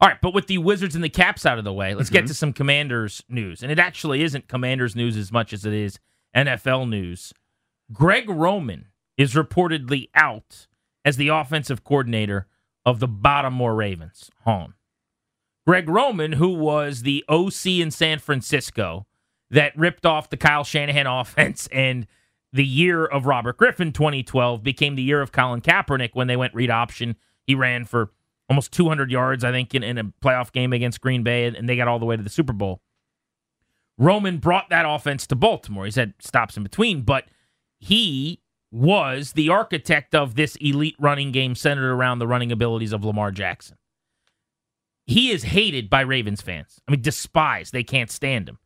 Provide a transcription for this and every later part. All right, but with the Wizards and the Caps out of the way, let's get to some Commanders news. And it actually isn't Commanders news as much as it is NFL news. Greg Roman is reportedly out as the offensive coordinator of the Baltimore Ravens. Greg Roman, who was the OC in San Francisco that ripped off the Kyle Shanahan offense, and the year of Robert Griffin, 2012, became the year of Colin Kaepernick when they went read option. He ran for almost 200 yards, I think, in a playoff game against Green Bay, and they got all the way to the Super Bowl. Roman brought that offense to Baltimore. He's had stops in between, but he was the architect of this elite running game centered around the running abilities of Lamar Jackson. He is hated by Ravens fans. I mean, despised. They can't stand him.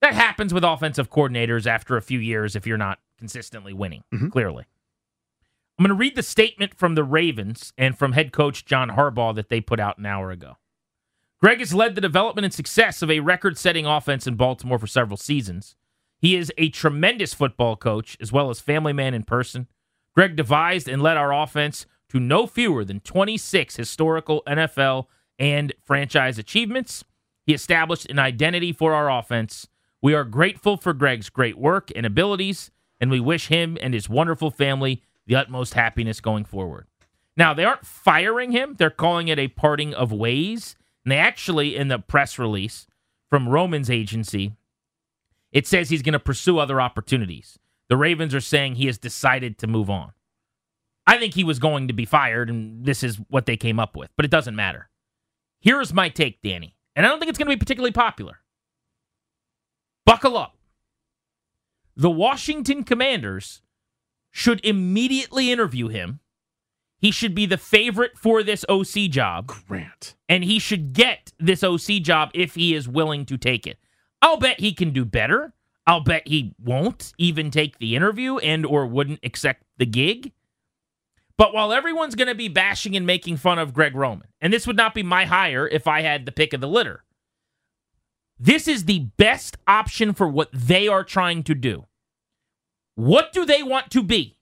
That happens with offensive coordinators after a few years if you're not consistently winning, clearly. I'm going to read the statement from the Ravens and from head coach John Harbaugh that they put out an hour ago. Greg has led the development and success of a record-setting offense in Baltimore for several seasons. He is a tremendous football coach as well as family man in person. Greg devised and led our offense to no fewer than 26 historical NFL and franchise achievements. He established an identity for our offense. We are grateful for Greg's great work and abilities, and we wish him and his wonderful family the utmost happiness going forward. Now, they aren't firing him. They're calling it a parting of ways. And they actually, in the press release from Roman's agency, it says he's going to pursue other opportunities. The Ravens are saying he has decided to move on. I think he was going to be fired, and this is what they came up with. But it doesn't matter. Here's my take, Danny. And I don't think it's going to be particularly popular. Buckle up. The Washington Commanders should immediately interview him. He should be the favorite for this OC job. And he should get this OC job if he is willing to take it. I'll bet he can do better. I'll bet he won't even take the interview and or wouldn't accept the gig. But while everyone's going to be bashing and making fun of Greg Roman, and this would not be my hire if I had the pick of the litter, this is the best option for what they are trying to do. What do they want to be?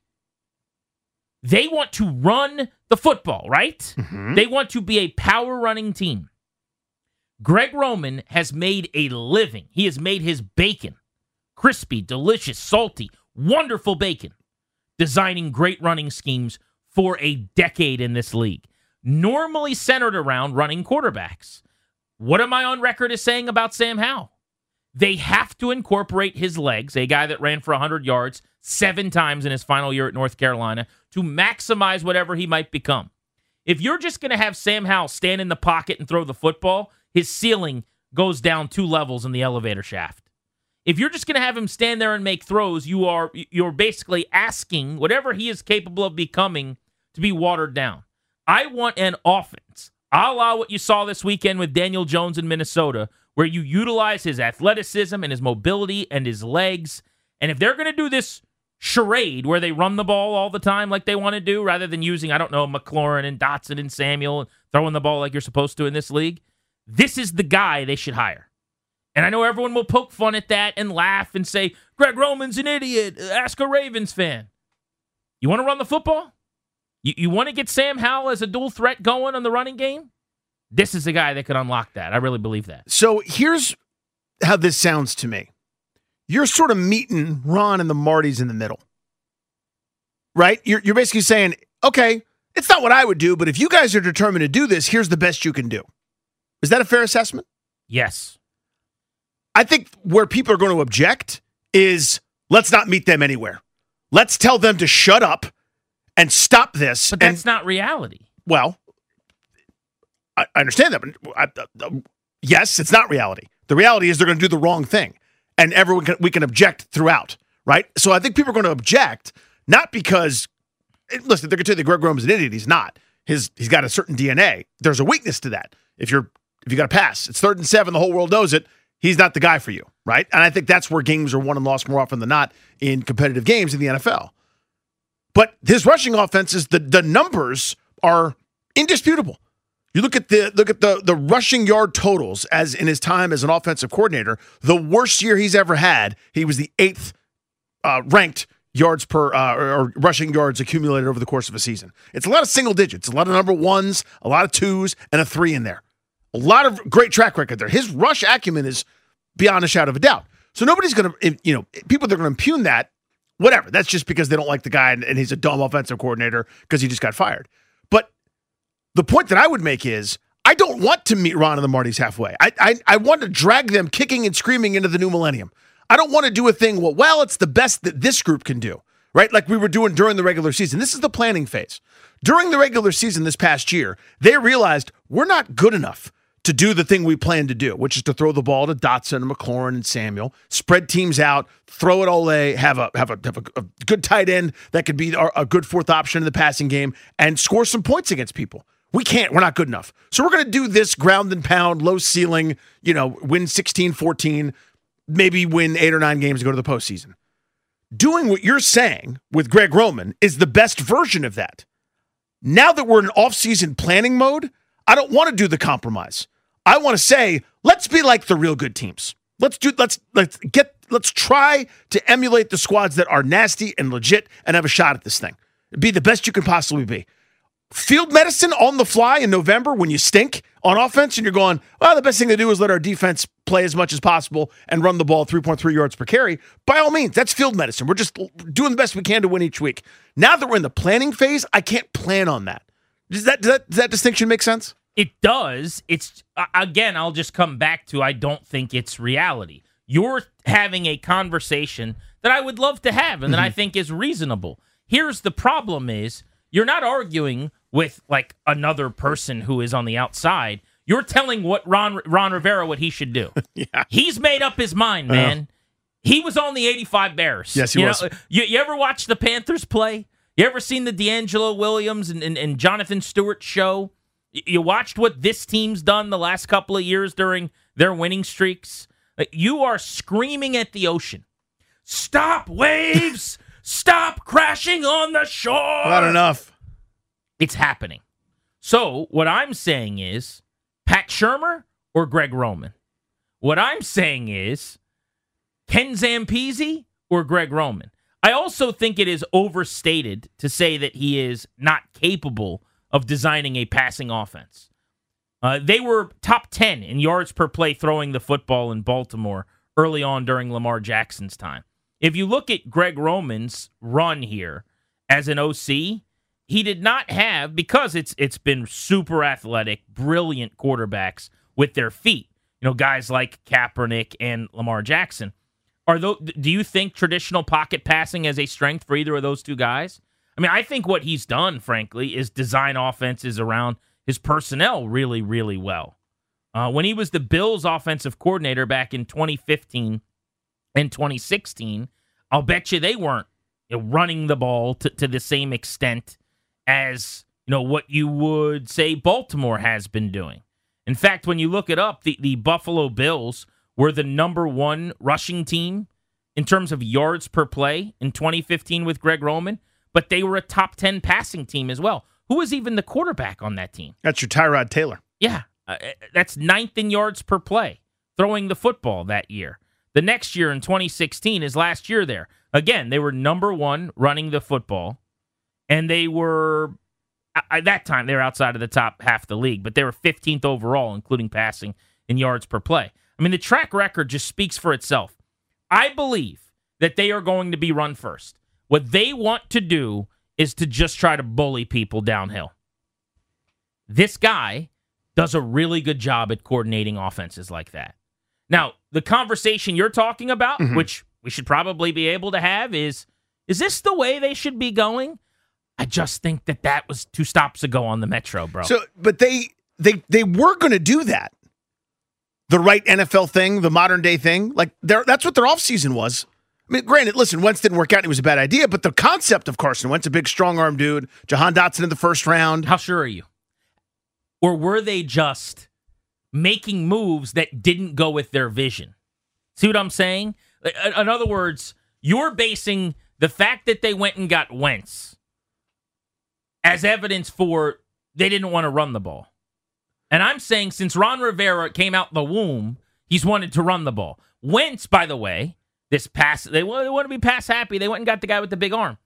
They want to run the football, right? They want to be a power-running team. Greg Roman has made a living. He has made his bacon. Crispy, delicious, salty, wonderful bacon. Designing great running schemes for a decade in this league. Normally centered around running quarterbacks. What am I on record as saying about Sam Howell? They have to incorporate his legs, a guy that ran for 100 yards 7 times in his final year at North Carolina, to maximize whatever he might become. If you're just going to have Sam Howell stand in the pocket and throw the football, his ceiling goes down 2 levels in the elevator shaft. If you're just going to have him stand there and make throws, you're basically asking whatever he is capable of becoming to be watered down. I want an offense, a la what you saw this weekend with Daniel Jones in Minnesota, where you utilize his athleticism and his mobility and his legs. And if they're going to do this charade where they run the ball all the time like they want to do, rather than using, I don't know, McLaurin and Dotson and Samuel and throwing the ball like you're supposed to in this league, this is the guy they should hire. And I know everyone will poke fun at that and laugh and say, Greg Roman's an idiot. Ask a Ravens fan. You want to run the football? You want to get Sam Howell as a dual threat going on the running game? This is the guy that could unlock that. I really believe that. So here's how this sounds to me. You're sort of meeting Ron and the Martys in the middle, right? You're basically saying, okay, it's not what I would do, but if you guys are determined to do this, here's the best you can do. Is that a fair assessment? Yes. I think where people are going to object is let's not meet them anywhere. Let's tell them to shut up and stop this. But that's not reality. Well, I understand that. But yes, it's not reality. The reality is they're going to do the wrong thing, and we can object throughout, right? So I think people are going to object not because, listen, they're going to tell you that Greg Roman's an idiot. He's not. He's got a certain DNA. There's a weakness to that. If you got a pass, it's 3rd and 7. The whole world knows it. He's not the guy for you, right? And I think that's where games are won and lost more often than not in competitive games in the NFL. But his rushing offenses, the numbers are indisputable. You look at the rushing yard totals as in his time as an offensive coordinator. The worst year he's ever had, he was the 8th ranked yards per or rushing yards accumulated over the course of a season. It's a lot of single digits, a lot of number ones, a lot of 2s, and a 3 in there. A lot of great track record there. His rush acumen is beyond a shadow of a doubt. So nobody's going to, people that are going to impugn that, whatever. That's just because they don't like the guy and he's a dumb offensive coordinator because he just got fired. But the point that I would make is I don't want to meet Ron and the Martys halfway. I want to drag them kicking and screaming into the new millennium. I don't want to do a thing, well, it's the best that this group can do, right? Like we were doing during the regular season. This is the planning phase. During the regular season this past year, they realized we're not good enough to do the thing we plan to do, which is to throw the ball to Dotson and McLaurin and Samuel, spread teams out, throw it all day, have a good tight end that could be a good 4th option in the passing game, and score some points against people. We can't. We're not good enough. So we're going to do this ground and pound, low ceiling, win 16-14, maybe win 8 or 9 games to go to the postseason. Doing what you're saying with Greg Roman is the best version of that. Now that we're in offseason planning mode, I don't want to do the compromise. I want to say, let's be like the real good teams. Let's try to emulate the squads that are nasty and legit and have a shot at this thing. Be the best you can possibly be. Field medicine on the fly in November when you stink on offense and you're going, the best thing to do is let our defense play as much as possible and run the ball 3.3 yards per carry. By all means, that's field medicine. We're just doing the best we can to win each week. Now that we're in the planning phase, I can't plan on that. Does that distinction make sense? It does. It's, again, I'll just come back to I don't think it's reality. You're having a conversation that I would love to have and that I think is reasonable. Here's the problem is you're not arguing with like another person who is on the outside. You're telling what Ron Rivera what he should do. Yeah. He's made up his mind, man. He was on the 85 Bears. Yes, he was. You ever watch the Panthers play? You ever seen the D'Angelo Williams and Jonathan Stewart show? You watched what this team's done the last couple of years during their winning streaks? You are screaming at the ocean. Stop, waves! Stop crashing on the shore! Not enough. It's happening. So what I'm saying is Pat Shurmur or Greg Roman? What I'm saying is Ken Zampese or Greg Roman? I also think it is overstated to say that he is not capable of designing a passing offense. They were top 10 in yards per play throwing the football in Baltimore early on during Lamar Jackson's time. If you look at Greg Roman's run here as an OC, he did not have, because it's been super athletic, brilliant quarterbacks with their feet. Guys like Kaepernick and Lamar Jackson. Do you think traditional pocket passing is a strength for either of those two guys? I mean, I think what he's done, frankly, is design offenses around his personnel really, really well. When he was the Bills offensive coordinator back in 2015 and 2016, I'll bet you they weren't running the ball to the same extent as what you would say Baltimore has been doing. In fact, when you look it up, the Buffalo Bills were the number 1 rushing team in terms of yards per play in 2015 with Greg Roman, but they were a top 10 passing team as well. Who was even the quarterback on that team? That's your Tyrod Taylor. Yeah, that's 9th in yards per play, throwing the football that year. The next year in 2016 is last year there. Again, they were number 1 running the football, and they were, at that time, they were outside of the top half of the league, but they were 15th overall, including passing in yards per play. I mean, the track record just speaks for itself. I believe that they are going to be run first. What they want to do is to just try to bully people downhill. This guy does a really good job at coordinating offenses like that. Now, the conversation you're talking about, which we should probably be able to have, is this the way they should be going? I just think that that was two stops ago on the Metro, bro. So, but they were going to do that. The right NFL thing, the modern day thing. Like, that's what their offseason was. I mean, granted, listen, Wentz didn't work out. It was a bad idea, but the concept of Carson Wentz, a big, strong-arm dude, Jahan Dotson in the first round. How sure are you? Or were they just making moves that didn't go with their vision? See what I'm saying? In other words, you're basing the fact that they went and got Wentz as evidence for they didn't want to run the ball. And I'm saying since Ron Rivera came out the womb, he's wanted to run the ball. Wentz, by the way, they want to be pass happy. They went and got the guy with the big arm.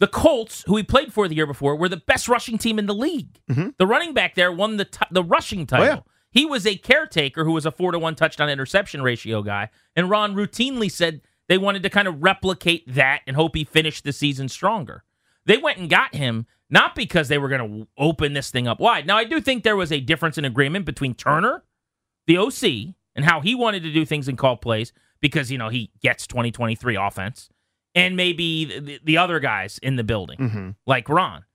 The Colts, who he played for the year before, were the best rushing team in the league. Mm-hmm. The running back there won the rushing title. Oh, yeah. He was a caretaker who was a 4-to-1 touchdown interception ratio guy. And Ron routinely said they wanted to kind of replicate that and hope he finished the season stronger. They went and got him, not because they were going to open this thing up wide. Now, I do think there was a difference in agreement between Turner, the OC, and how he wanted to do things and call plays because, you know, he gets 2023 offense, and maybe the other guys in the building, like Ron.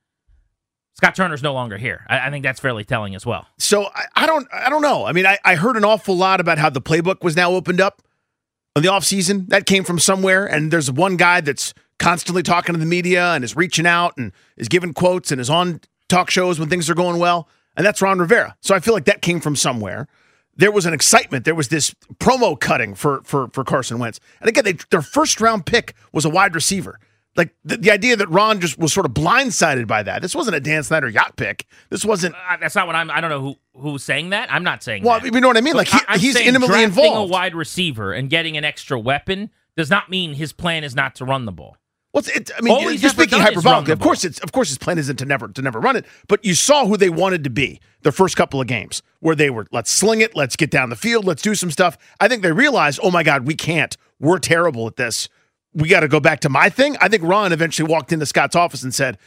Scott Turner's no longer here. I think that's fairly telling as well. So I don't know. I mean, I heard an awful lot about how the playbook was now opened up in the offseason. That came from somewhere, and there's one guy that's constantly talking to the media and is reaching out and is giving quotes and is on talk shows when things are going well, and that's Ron Rivera. So I feel like that came from somewhere. There was an excitement. There was this promo cutting for Carson Wentz. And again, their first-round pick was a wide receiver. Like, the idea that Ron just was sort of blindsided by that. This wasn't a Dan Snyder yacht pick. This wasn't... that's not what I don't know who's saying that. I'm not saying that. Well, you know what I mean? Like, he's intimately involved. Drafting a wide receiver and getting an extra weapon does not mean his plan is not to run the ball. Well, you're speaking hyperbolically. Of course, his plan isn't to never run it. But you saw who they wanted to be their first couple of games, where they were, let's sling it, let's get down the field, let's do some stuff. I think they realized, oh my God, we can't. We're terrible at this. We got to go back to my thing. I think Ron eventually walked into Scott's office and said,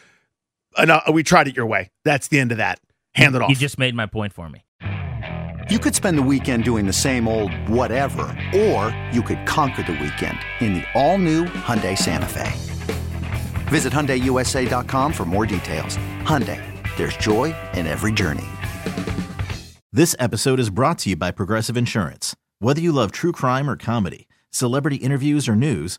"We tried it your way. That's the end of that. Hand it off." You just made my point for me. You could spend the weekend doing the same old whatever, or you could conquer the weekend in the all-new Hyundai Santa Fe. Visit HyundaiUSA.com for more details. Hyundai, there's joy in every journey. This episode is brought to you by Progressive Insurance. Whether you love true crime or comedy, celebrity interviews or news,